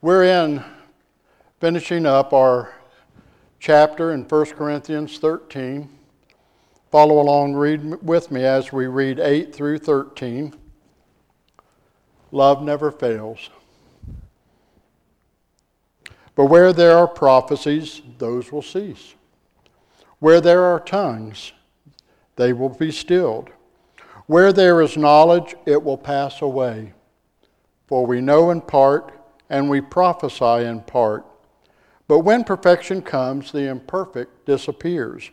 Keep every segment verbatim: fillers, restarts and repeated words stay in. We're in finishing up our chapter in First Corinthians thirteen. Follow along read with me as we read eight through thirteen. Love never fails. But where there are prophecies, those will cease. Where there are tongues, they will be stilled. Where there is knowledge, it will pass away. For we know in part, and we prophesy in part. But when perfection comes, the imperfect disappears.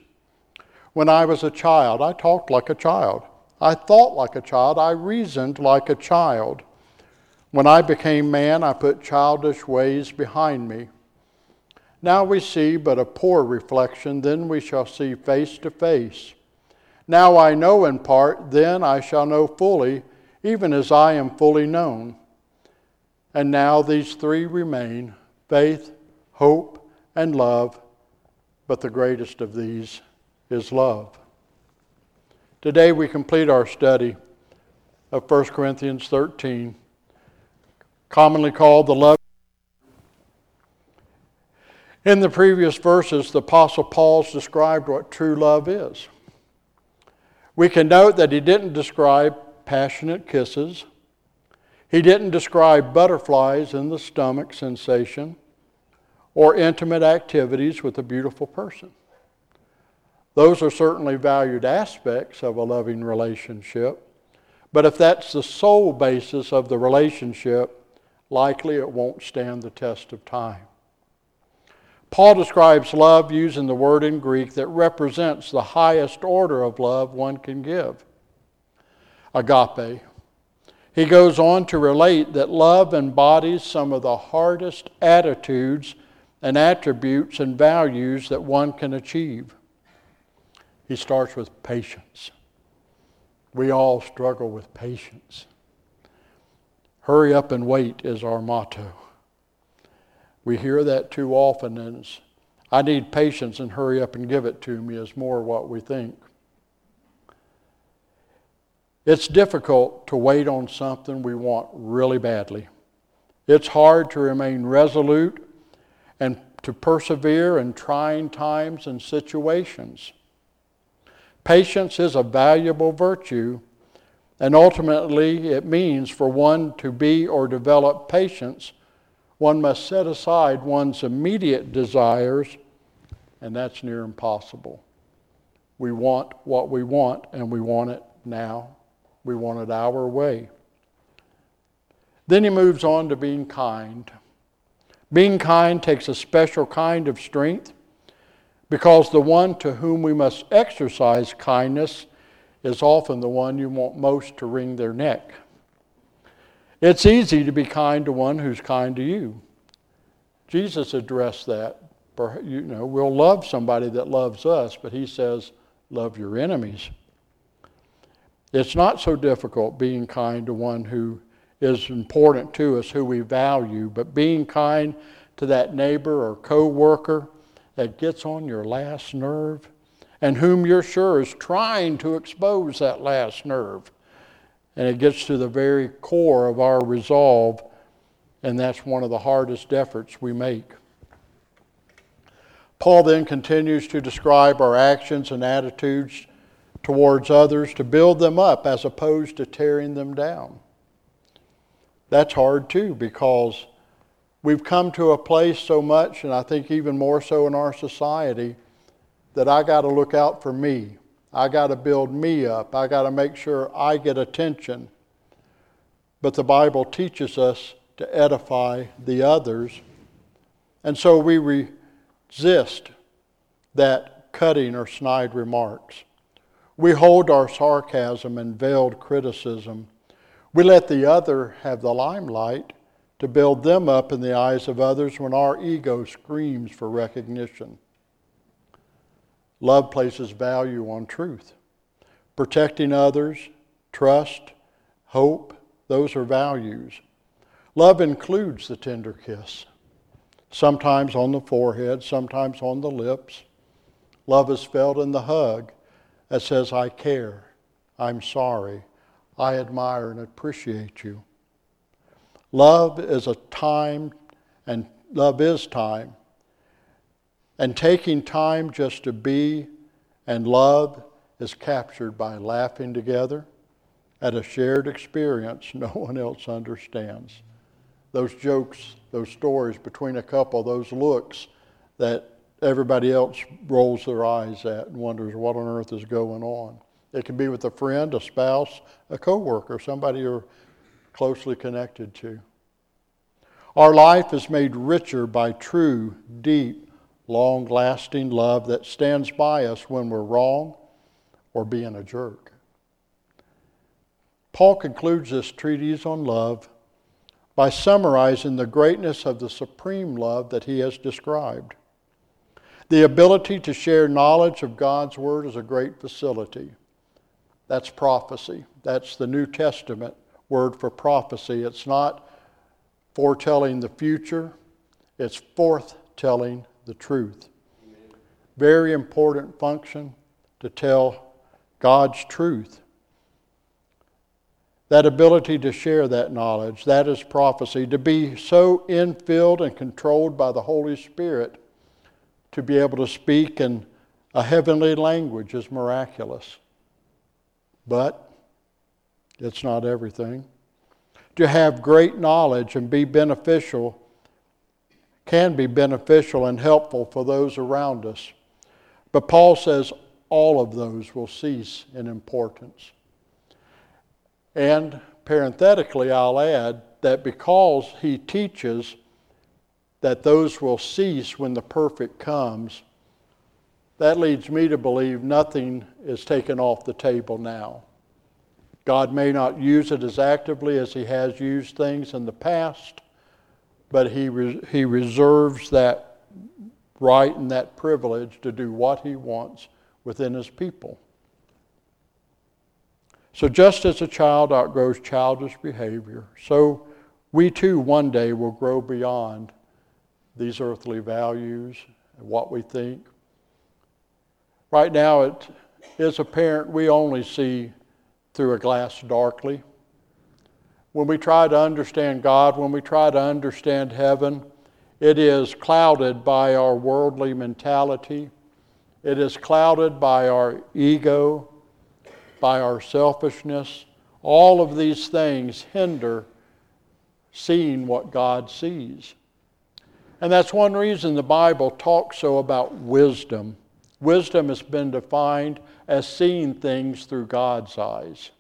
When I was a child, I talked like a child. I thought like a child. I reasoned like a child. When I became man, I put childish ways behind me. Now we see but a poor reflection, then we shall see face to face. Now I know in part, then I shall know fully, even as I am fully known. And now these three remain, faith, hope, and love, but the greatest of these is love. Today we complete our study of First Corinthians thirteen, commonly called the love. In the previous verses, the Apostle Paul described what true love is. We can note that he didn't describe passionate kisses. He didn't describe butterflies in the stomach sensation or intimate activities with a beautiful person. Those are certainly valued aspects of a loving relationship, but if that's the sole basis of the relationship, likely it won't stand the test of time. Paul describes love using the word in Greek that represents the highest order of love one can give, agape. He goes on to relate that love embodies some of the hardest attitudes and attributes and values that one can achieve. He starts with patience. We all struggle with patience. Hurry up and wait is our motto. We hear that too often, and I need patience and hurry up and give it to me is more what we think. It's difficult to wait on something we want really badly. It's hard to remain resolute and to persevere in trying times and situations. Patience is a valuable virtue, and ultimately it means for one to be or develop patience, one must set aside one's immediate desires, and that's near impossible. We want what we want, and we want it now. We want it our way. Then he moves on to being kind. Being kind takes a special kind of strength, because the one to whom we must exercise kindness is often the one you want most to wring their neck. It's easy to be kind to one who's kind to you. Jesus addressed that. You know, we'll love somebody that loves us, but he says, love your enemies. It's not so difficult being kind to one who is important to us, who we value, but being kind to that neighbor or co-worker that gets on your last nerve and whom you're sure is trying to expose that last nerve. And it gets to the very core of our resolve, and that's one of the hardest efforts we make. Paul then continues to describe our actions and attitudes towards others to build them up as opposed to tearing them down. That's hard too, because we've come to a place so much, and I think even more so in our society, that I got to look out for me. I got to build me up. I got to make sure I get attention. But the Bible teaches us to edify the others, and so we resist that cutting or snide remarks. We hold our sarcasm and veiled criticism. We let the other have the limelight to build them up in the eyes of others when our ego screams for recognition. Love places value on truth. Protecting others, trust, hope, those are values. Love includes the tender kiss, sometimes on the forehead, sometimes on the lips. Love is felt in the hug that says, I care, I'm sorry, I admire and appreciate you. Love is a time and love is time. And taking time just to be and love is captured by laughing together at a shared experience no one else understands. Those jokes, those stories between a couple, those looks that everybody else rolls their eyes at and wonders what on earth is going on. It can be with a friend, a spouse, a coworker, somebody you're closely connected to. Our life is made richer by true, deep, long-lasting love that stands by us when we're wrong or being a jerk. Paul concludes this treatise on love by summarizing the greatness of the supreme love that he has described. The ability to share knowledge of God's Word is a great facility. That's prophecy. That's the New Testament word for prophecy. It's not foretelling the future. It's forthtelling the truth. Amen. Very important function to tell God's truth. That ability to share that knowledge, that is prophecy. To be so infilled and controlled by the Holy Spirit to be able to speak in a heavenly language is miraculous. But it's not everything. To have great knowledge and be beneficial, can be beneficial and helpful for those around us. But Paul says all of those will cease in importance. And parenthetically, I'll add that because he teaches that those will cease when the perfect comes, that leads me to believe nothing is taken off the table now. God may not use it as actively as he has used things in the past, but he, re- he reserves that right and that privilege to do what he wants within his people. So just as a child outgrows childish behavior, so we too one day will grow beyond these earthly values and what we think. Right now it is apparent we only see through a glass darkly. When we try to understand God, when we try to understand heaven, it is clouded by our worldly mentality. It is clouded by our ego, by our selfishness. All of these things hinder seeing what God sees. And that's one reason the Bible talks so about wisdom. Wisdom has been defined as seeing things through God's eyes.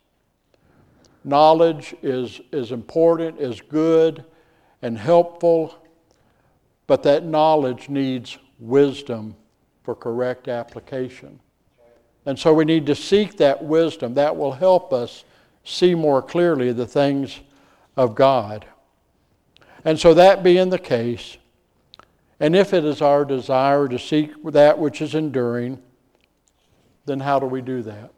Knowledge is, is important, is good, and helpful, but that knowledge needs wisdom for correct application. And so we need to seek that wisdom that will help us see more clearly the things of God. And so that being the case, and if it is our desire to seek that which is enduring, then how do we do that?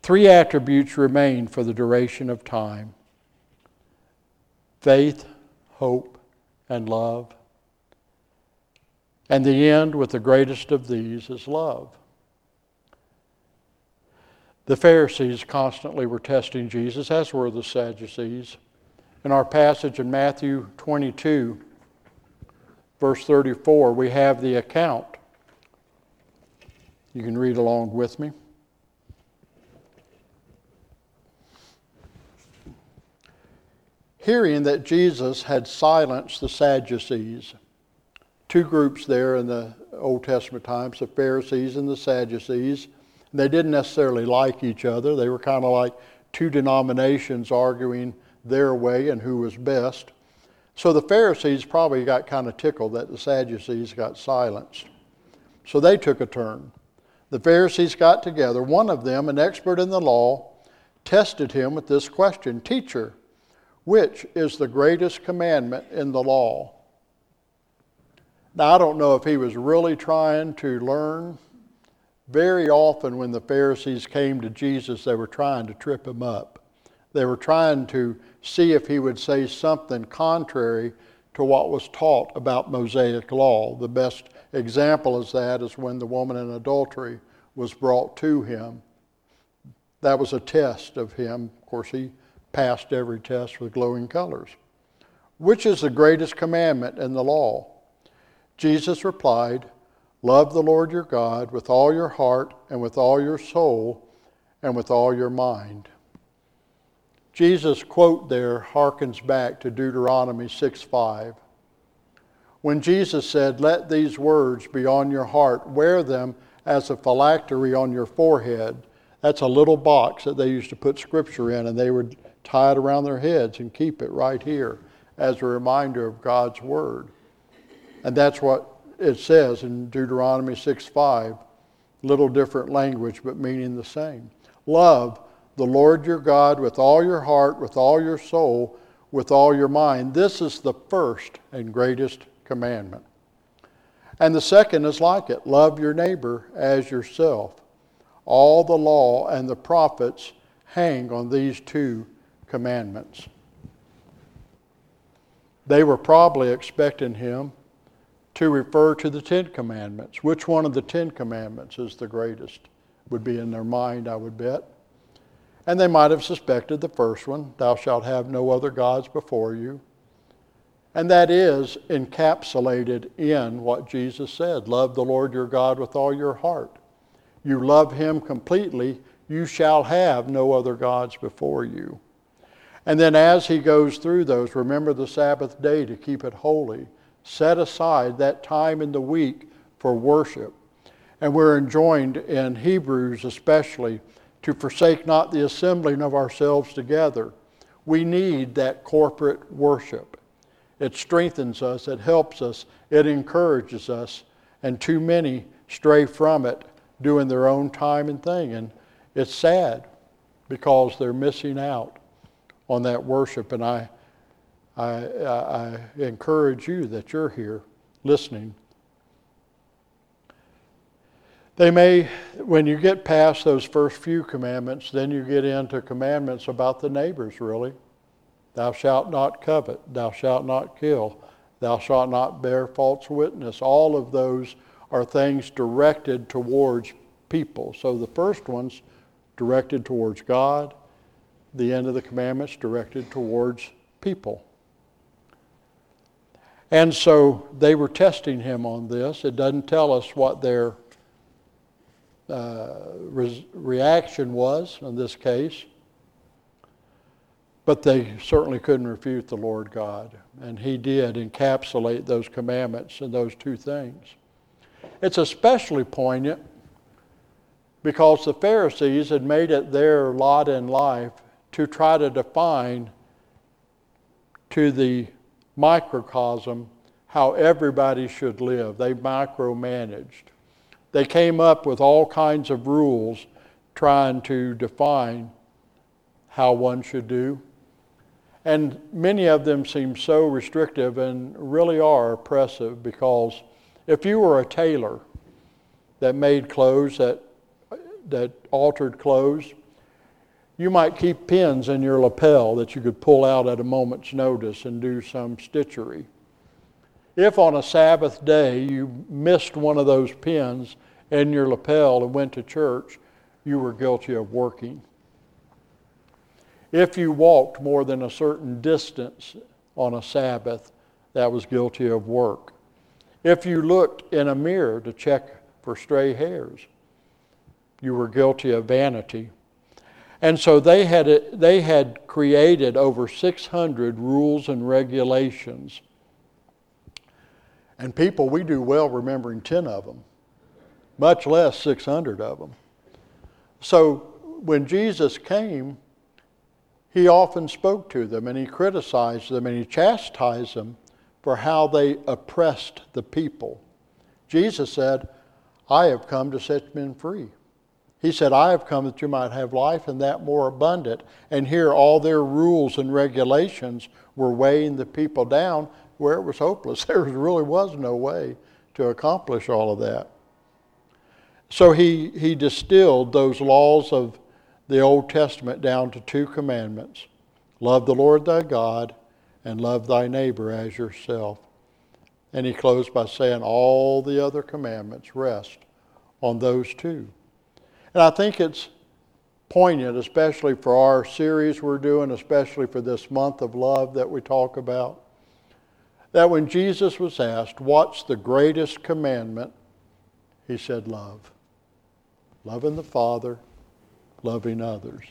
Three attributes remain for the duration of time: faith, hope, and love. And the end with the greatest of these is love. The Pharisees constantly were testing Jesus, as were the Sadducees. In our passage in Matthew twenty-two, verse thirty-four, we have the account. You can read along with me. Hearing that Jesus had silenced the Sadducees, two groups there in the Old Testament times, the Pharisees and the Sadducees, and they didn't necessarily like each other. They were kind of like two denominations arguing their way and who was best. So the Pharisees probably got kind of tickled that the Sadducees got silenced. So they took a turn. The Pharisees got together. One of them, an expert in the law, tested him with this question: "Teacher, which is the greatest commandment in the law?" Now, I don't know if he was really trying to learn. Very often when the Pharisees came to Jesus, they were trying to trip him up. They were trying to see if he would say something contrary to what was taught about Mosaic law. The best example of that is when the woman in adultery was brought to him. That was a test of him. Of course, he passed every test with glowing colors. Which is the greatest commandment in the law? Jesus replied, Love the Lord your God with all your heart and with all your soul and with all your mind. Jesus' quote there harkens back to Deuteronomy six five. When Jesus said, Let these words be on your heart, wear them as a phylactery on your forehead. That's a little box that they used to put scripture in, and they would tie it around their heads and keep it right here as a reminder of God's word. And that's what it says in Deuteronomy six five, little different language, but meaning the same. Love the Lord your God with all your heart, with all your soul, with all your mind. This is the first and greatest commandment. And the second is like it. Love your neighbor as yourself. All the law and the prophets hang on these two commandments. They were probably expecting him to refer to the Ten Commandments. Which one of the Ten Commandments is the greatest? Would be in their mind, I would bet. And they might have suspected the first one, thou shalt have no other gods before you. And that is encapsulated in what Jesus said, love the Lord your God with all your heart. You love him completely, you shall have no other gods before you. And then as he goes through those, remember the Sabbath day to keep it holy. Set aside that time in the week for worship. And we're enjoined in Hebrews especially to forsake not the assembling of ourselves together. We need that corporate worship. It strengthens us, it helps us, it encourages us, and too many stray from it doing their own time and thing. And it's sad because they're missing out on that worship. And I I, I encourage you that you're here listening. They may, when you get past those first few commandments, then you get into commandments about the neighbors, really. Thou shalt not covet, thou shalt not kill, thou shalt not bear false witness. All of those are things directed towards people. So the first one's directed towards God. The end of the commandment's directed towards people. And so they were testing him on this. It doesn't tell us what their uh, re- reaction was in this case. But they certainly couldn't refute the Lord God. And he did encapsulate those commandments in those two things. It's especially poignant because the Pharisees had made it their lot in life to try to define to the microcosm how everybody should live. They micromanaged. They came up with all kinds of rules trying to define how one should do. And many of them seem so restrictive and really are oppressive, because if you were a tailor that made clothes, that that altered clothes, you might keep pins in your lapel that you could pull out at a moment's notice and do some stitchery. If on a Sabbath day you missed one of those pins in your lapel and went to church, you were guilty of working. If you walked more than a certain distance on a Sabbath, that was guilty of work. If you looked in a mirror to check for stray hairs, you were guilty of vanity. And so they had they had created over six hundred rules and regulations. And people, we do well remembering ten of them, much less six hundred of them. So when Jesus came, he often spoke to them, and he criticized them, and he chastised them for how they oppressed the people. Jesus said, I have come to set men free. He said, I have come that you might have life and that more abundant. And here all their rules and regulations were weighing the people down where it was hopeless. There really was no way to accomplish all of that. So he, he distilled those laws of the Old Testament down to two commandments. Love the Lord thy God and love thy neighbor as yourself. And he closed by saying all the other commandments rest on those two. And I think it's poignant, especially for our series we're doing, especially for this month of love that we talk about, that when Jesus was asked, what's the greatest commandment? He said, love. Loving the Father, loving others.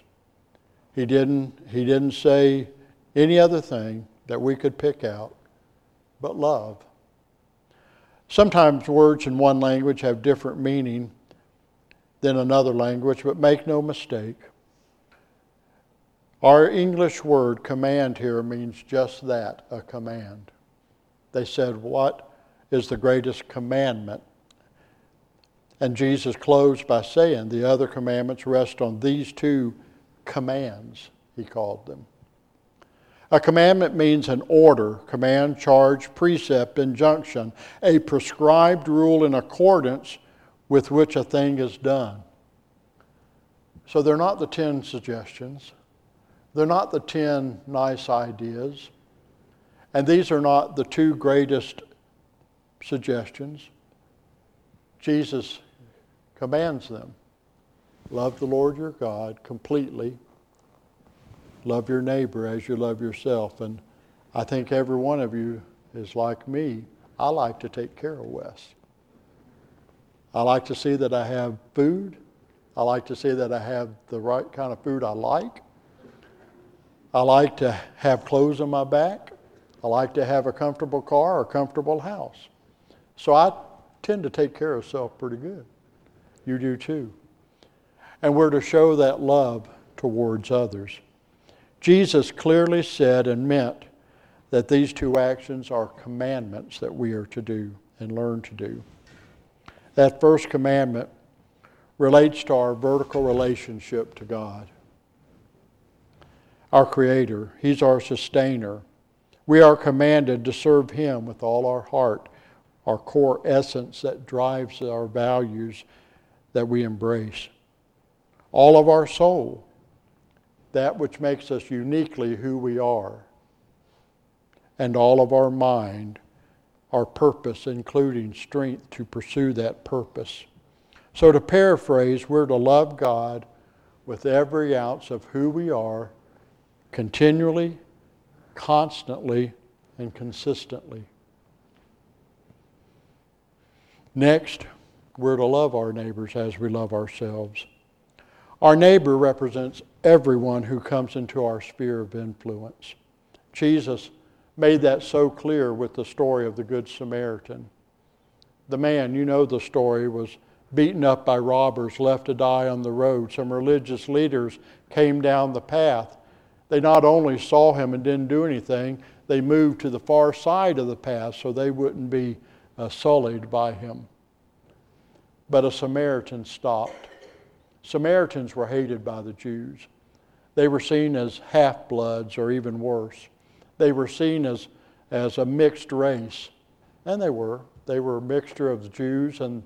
He didn't, he didn't say any other thing that we could pick out but love. Sometimes words in one language have different meaning than another language, but make no mistake, our English word command here means just that, a command. They said, what is the greatest commandment? And Jesus closed by saying, the other commandments rest on these two commands, he called them. A commandment means an order, command, charge, precept, injunction, a prescribed rule in accordance with which a thing is done. So they're not the ten suggestions. They're not the ten nice ideas. And these are not the two greatest suggestions. Jesus commands them. Love the Lord your God completely. Love your neighbor as you love yourself. And I think every one of you is like me. I like to take care of Wes. I like to see that I have food. I like to see that I have the right kind of food I like. I like to have clothes on my back. I like to have a comfortable car or a comfortable house. So I tend to take care of self pretty good. You do too. And we're to show that love towards others. Jesus clearly said and meant that these two actions are commandments that we are to do and learn to do. That first commandment relates to our vertical relationship to God, our Creator. He's our sustainer. We are commanded to serve Him with all our heart, our core essence that drives our values that we embrace. All of our soul, that which makes us uniquely who we are. And all of our mind, our purpose, including strength to pursue that purpose. So to paraphrase, we're to love God with every ounce of who we are, continually, constantly, and consistently. Next, we're to love our neighbors as we love ourselves. Our neighbor represents everyone who comes into our sphere of influence. Jesus made that so clear with the story of the Good Samaritan. The man, you know the story, was beaten up by robbers, left to die on the road. Some religious leaders came down the path. They not only saw him and didn't do anything, they moved to the far side of the path so they wouldn't be uh, sullied by him. But a Samaritan stopped. Samaritans were hated by the Jews. They were seen as half-bloods or even worse. They were seen as, as a mixed race, and they were. They were a mixture of the Jews and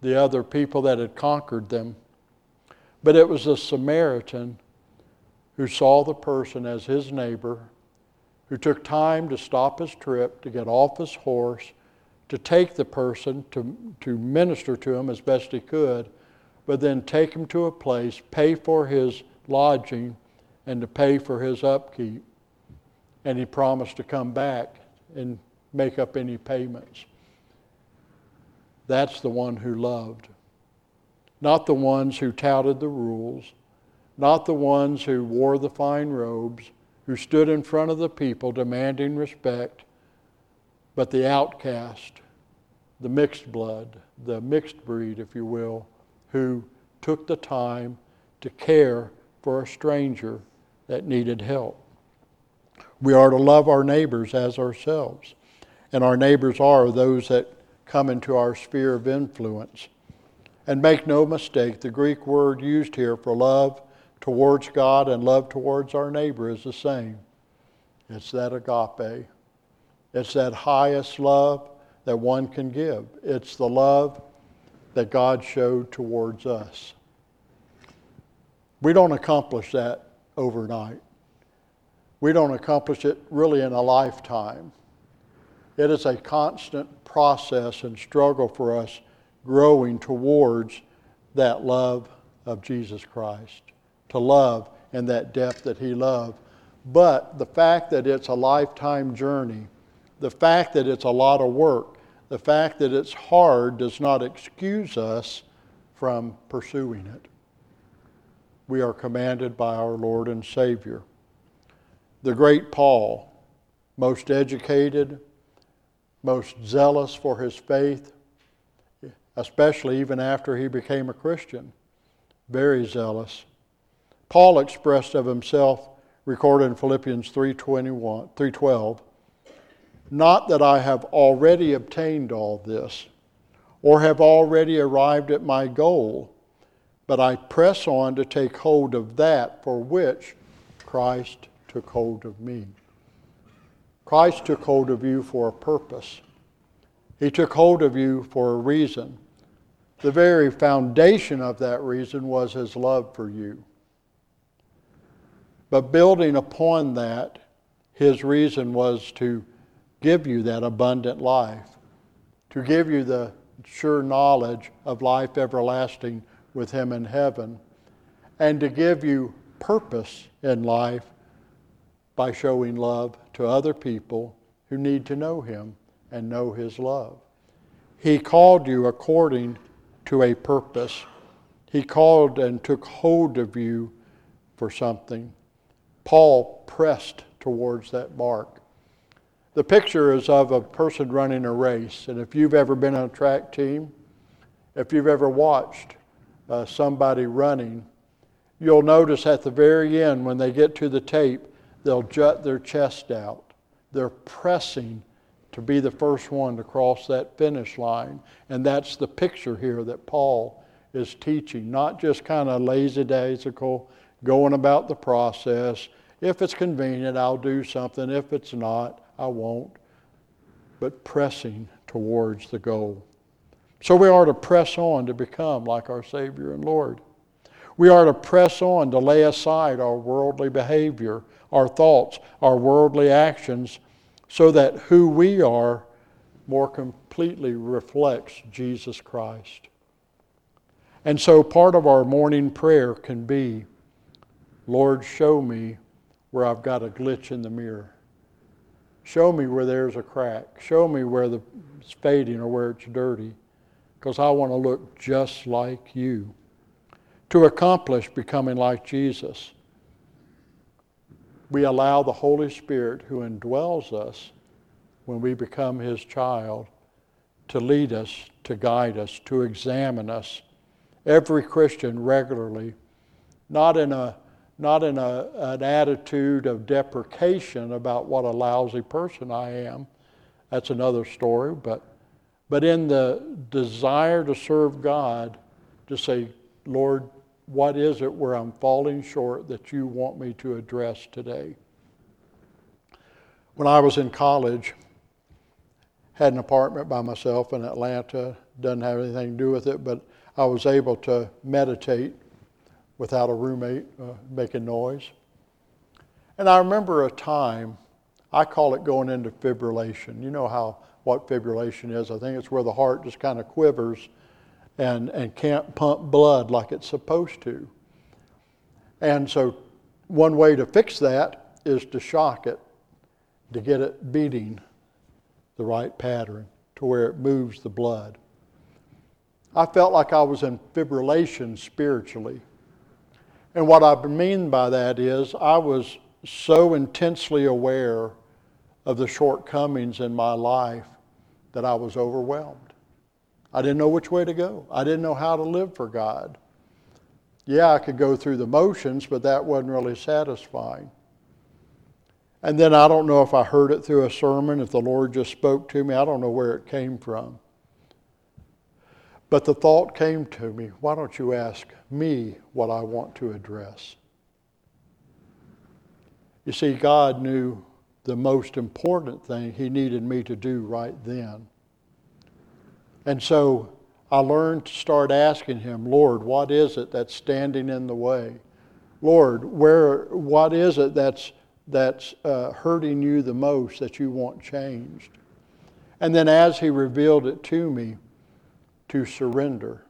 the other people that had conquered them. But it was the Samaritan who saw the person as his neighbor, who took time to stop his trip, to get off his horse, to take the person, to, to minister to him as best he could, but then take him to a place, pay for his lodging, and to pay for his upkeep. And he promised to come back and make up any payments. That's the one who loved. Not the ones who touted the rules, not the ones who wore the fine robes, who stood in front of the people demanding respect, but the outcast, the mixed blood, the mixed breed, if you will, who took the time to care for a stranger that needed help. We are to love our neighbors as ourselves, and our neighbors are those that come into our sphere of influence. And make no mistake, the Greek word used here for love towards God and love towards our neighbor is the same. It's that agape. It's that highest love that one can give. It's the love that God showed towards us. We don't accomplish that overnight. We don't accomplish it really in a lifetime. It is a constant process and struggle for us growing towards that love of Jesus Christ, to love in that depth that He loved. But the fact that it's a lifetime journey the fact that it's a lot of work, the fact that it's hard does not excuse us from pursuing it. We are commanded by our Lord and Savior. The great Paul, most educated, most zealous for his faith, especially even after he became a Christian, very zealous. Paul expressed of himself, recorded in Philippians three twelve, "Not that I have already obtained all this, or have already arrived at my goal, but I press on to take hold of that for which Christ took hold of me." Christ took hold of you for a purpose. He took hold of you for a reason. The very foundation of that reason was his love for you. But building upon that, his reason was to give you that abundant life, to give you the sure knowledge of life everlasting with him in heaven, and to give you purpose in life by showing love to other people who need to know him and know his love. He called you according to a purpose. He called and took hold of you for something. Paul pressed towards that mark. The picture is of a person running a race, and if you've ever been on a track team, if you've ever watched uh, somebody running, you'll notice at the very end when they get to the tape, they'll jut their chest out. They're pressing to be the first one to cross that finish line, and that's the picture here that Paul is teaching, not just kind of lackadaisical, going about the process. If it's convenient, I'll do something. If it's not, I won't, but pressing towards the goal. So we are to press on to become like our Savior and Lord. We are to press on to lay aside our worldly behavior, our thoughts, our worldly actions, so that who we are more completely reflects Jesus Christ. And so part of our morning prayer can be, Lord, show me where I've got a glitch in the mirror. Show me where there's a crack. Show me where the, it's fading or where it's dirty, because I want to look just like you. To accomplish becoming like Jesus, we allow the Holy Spirit who indwells us when we become his child to lead us, to guide us, to examine us. Every Christian regularly, not in a Not in a, an attitude of deprecation about what a lousy person I am. That's another story. But, but in the desire to serve God, to say, Lord, what is it where I'm falling short that you want me to address today? When I was in college, had an apartment by myself in Atlanta. Doesn't have anything to do with it, but I was able to meditate without a roommate uh, making noise. And I remember a time, I call it going into fibrillation. You know how what fibrillation is. I think it's where the heart just kind of quivers and, and can't pump blood like it's supposed to. And so one way to fix that is to shock it, to get it beating the right pattern to where it moves the blood. I felt like I was in fibrillation spiritually. And what I mean by that is I was so intensely aware of the shortcomings in my life that I was overwhelmed. I didn't know which way to go. I didn't know how to live for God. Yeah, I could go through the motions, but that wasn't really satisfying. And then I don't know if I heard it through a sermon, if the Lord just spoke to me. I don't know where it came from. But the thought came to me, why don't you ask me what I want to address? You see, God knew the most important thing he needed me to do right then. And so I learned to start asking him, Lord, what is it that's standing in the way? Lord, where? what is it that's, that's uh, hurting you the most that you want changed? And then as he revealed it to me, to surrender,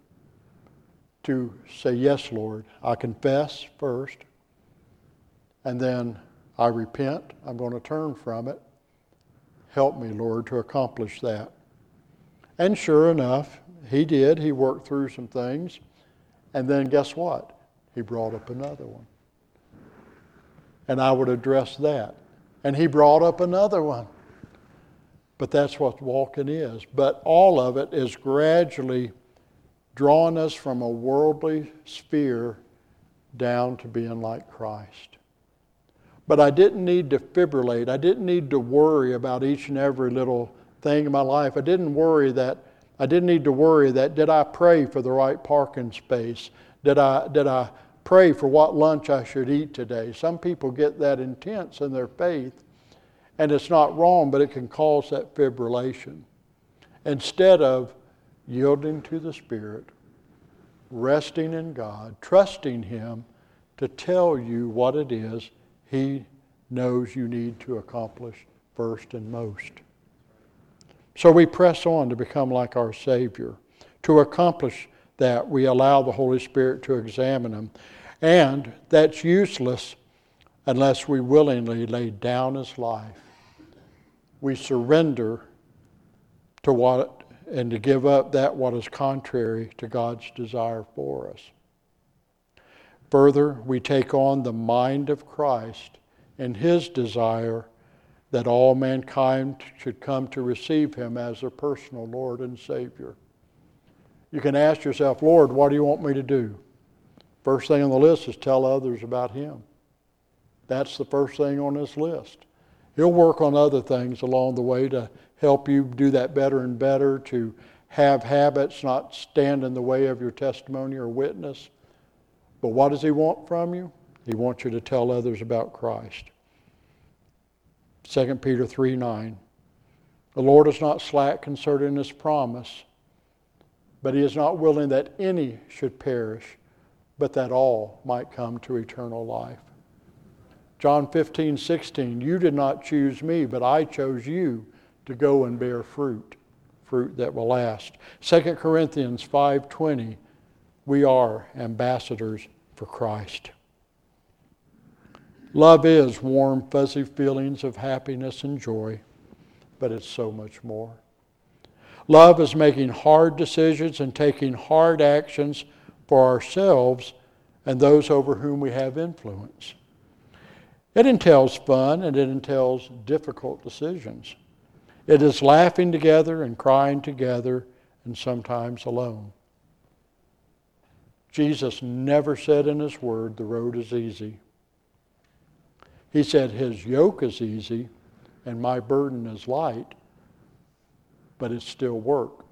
to say, yes, Lord, I confess first, and then I repent, I'm going to turn from it. Help me, Lord, to accomplish that. And sure enough, he did. He worked through some things. And then guess what? He brought up another one. And I would address that. And he brought up another one. But that's what walking is. But all of it is gradually drawing us from a worldly sphere down to being like Christ. But I didn't need to fibrillate. I didn't need to worry about each and every little thing in my life. I didn't worry that, I didn't need to worry that, did I pray for the right parking space? Did I, did I pray for what lunch I should eat today? Some people get that intense in their faith, and it's not wrong, but it can cause that fibrillation. Instead of yielding to the Spirit, resting in God, trusting Him to tell you what it is He knows you need to accomplish first and most. So we press on to become like our Savior. To accomplish that, we allow the Holy Spirit to examine them. And that's useless unless we willingly lay down His life. We surrender to what and to give up that what is contrary to God's desire for us. Further, we take on the mind of Christ and His desire that all mankind should come to receive Him as their personal Lord and Savior. You can ask yourself, Lord, what do you want me to do? First thing on the list is tell others about Him. That's the first thing on this list. He'll work on other things along the way to help you do that better and better, to have habits not stand in the way of your testimony or witness. But what does He want from you? He wants you to tell others about Christ. Second Peter three nine. The Lord is not slack concerning His promise, but He is not willing that any should perish, but that all might come to eternal life. John fifteen sixteen. You did not choose me, but I chose you to go and bear fruit, fruit that will last. Second Corinthians five twenty. We are ambassadors for Christ. Love is warm, fuzzy feelings of happiness and joy, but it's so much more. Love is making hard decisions and taking hard actions for ourselves and those over whom we have influence. It entails fun and it entails difficult decisions. It is laughing together and crying together and sometimes alone. Jesus never said in His word, the road is easy. He said His yoke is easy and my burden is light, but it's still work.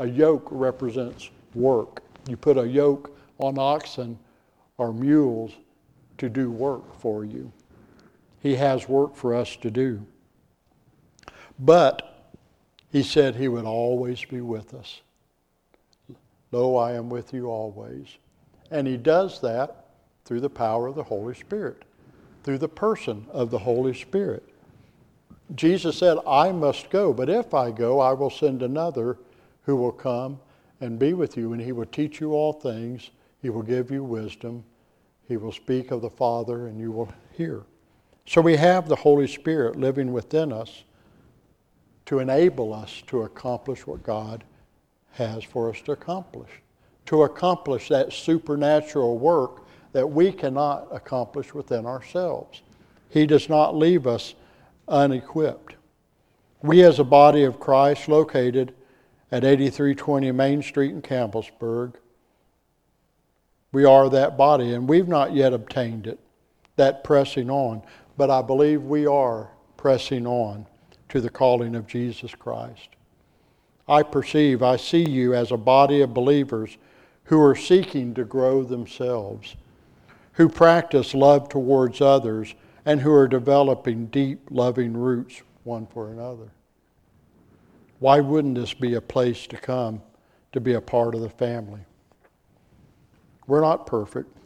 A yoke represents work. You put a yoke on oxen or mules to do work for you. He has work for us to do. But He said He would always be with us. Lo, I am with you always. And He does that through the power of the Holy Spirit, through the person of the Holy Spirit. Jesus said, I must go, but if I go, I will send another who will come and be with you, and He will teach you all things. He will give you wisdom. He will speak of the Father, and you will hear. So we have the Holy Spirit living within us to enable us to accomplish what God has for us to accomplish, to accomplish that supernatural work that we cannot accomplish within ourselves. He does not leave us unequipped. We as a body of Christ located at eighty-three twenty Main Street in Campbellsburg, we are that body, and we've not yet obtained it, that pressing on, but I believe we are pressing on to the calling of Jesus Christ. I perceive, I see you as a body of believers who are seeking to grow themselves, who practice love towards others, and who are developing deep, loving roots one for another. Why wouldn't this be a place to come to be a part of the family? We're not perfect,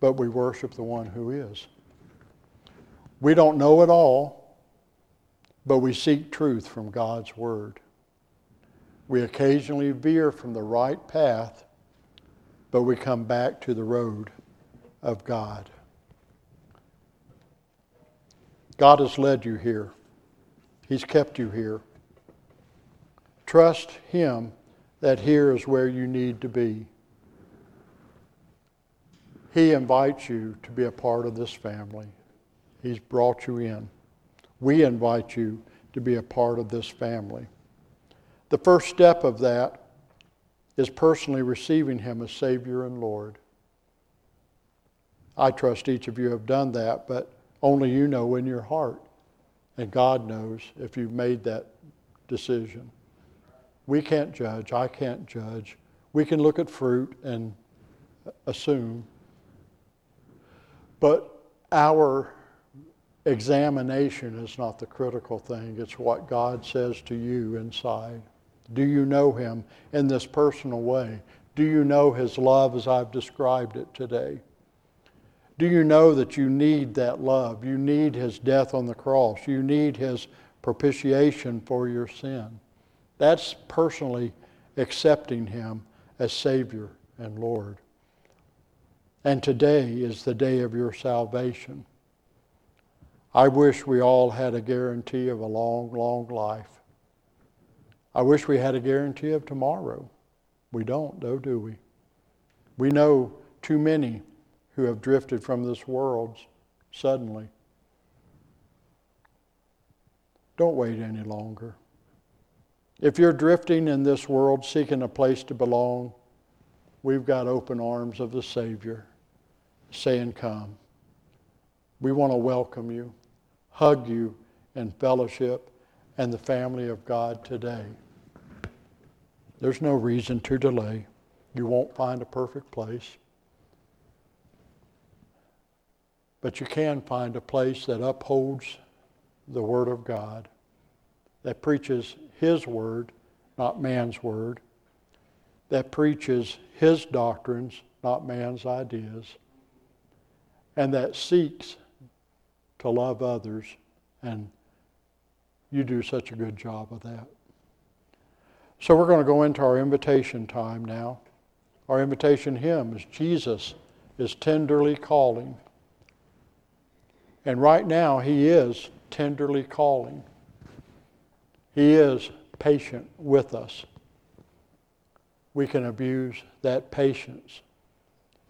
but we worship the one who is. We don't know it all, but we seek truth from God's Word. We occasionally veer from the right path, but we come back to the road of God. God has led you here. He's kept you here. Trust Him that here is where you need to be. He invites you to be a part of this family. He's brought you in. We invite you to be a part of this family. The first step of that is personally receiving Him as Savior and Lord. I trust each of you have done that, but only you know in your heart. And God knows if you've made that decision. We can't judge. I can't judge. We can look at fruit and assume. But our examination is not the critical thing. It's what God says to you inside. Do you know Him in this personal way? Do you know His love as I've described it today? Do you know that you need that love? You need His death on the cross. You need His propitiation for your sin. That's personally accepting Him as Savior and Lord. And today is the day of your salvation. I wish we all had a guarantee of a long, long life. I wish we had a guarantee of tomorrow. We don't, though, do we? We know too many who have drifted from this world suddenly. Don't wait any longer. If you're drifting in this world seeking a place to belong, we've got open arms of the Savior saying, come. We want to welcome you, hug you in fellowship and the family of God today. There's no reason to delay. You won't find a perfect place. But you can find a place that upholds the Word of God, that preaches His Word, not man's word, that preaches His doctrines, not man's ideas, and that seeks to love others, and you do such a good job of that. So we're going to go into our invitation time now. Our invitation hymn is Jesus is tenderly calling. And right now, He is tenderly calling. He is patient with us. We can abuse that patience.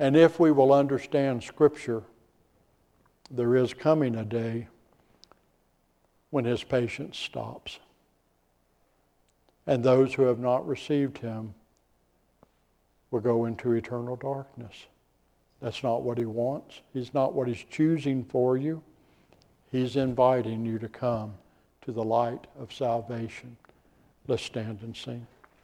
And if we will understand Scripture, there is coming a day when His patience stops. And those who have not received Him will go into eternal darkness. That's not what He wants. He's not what He's choosing for you. He's inviting you to come to the light of salvation. Let's stand and sing.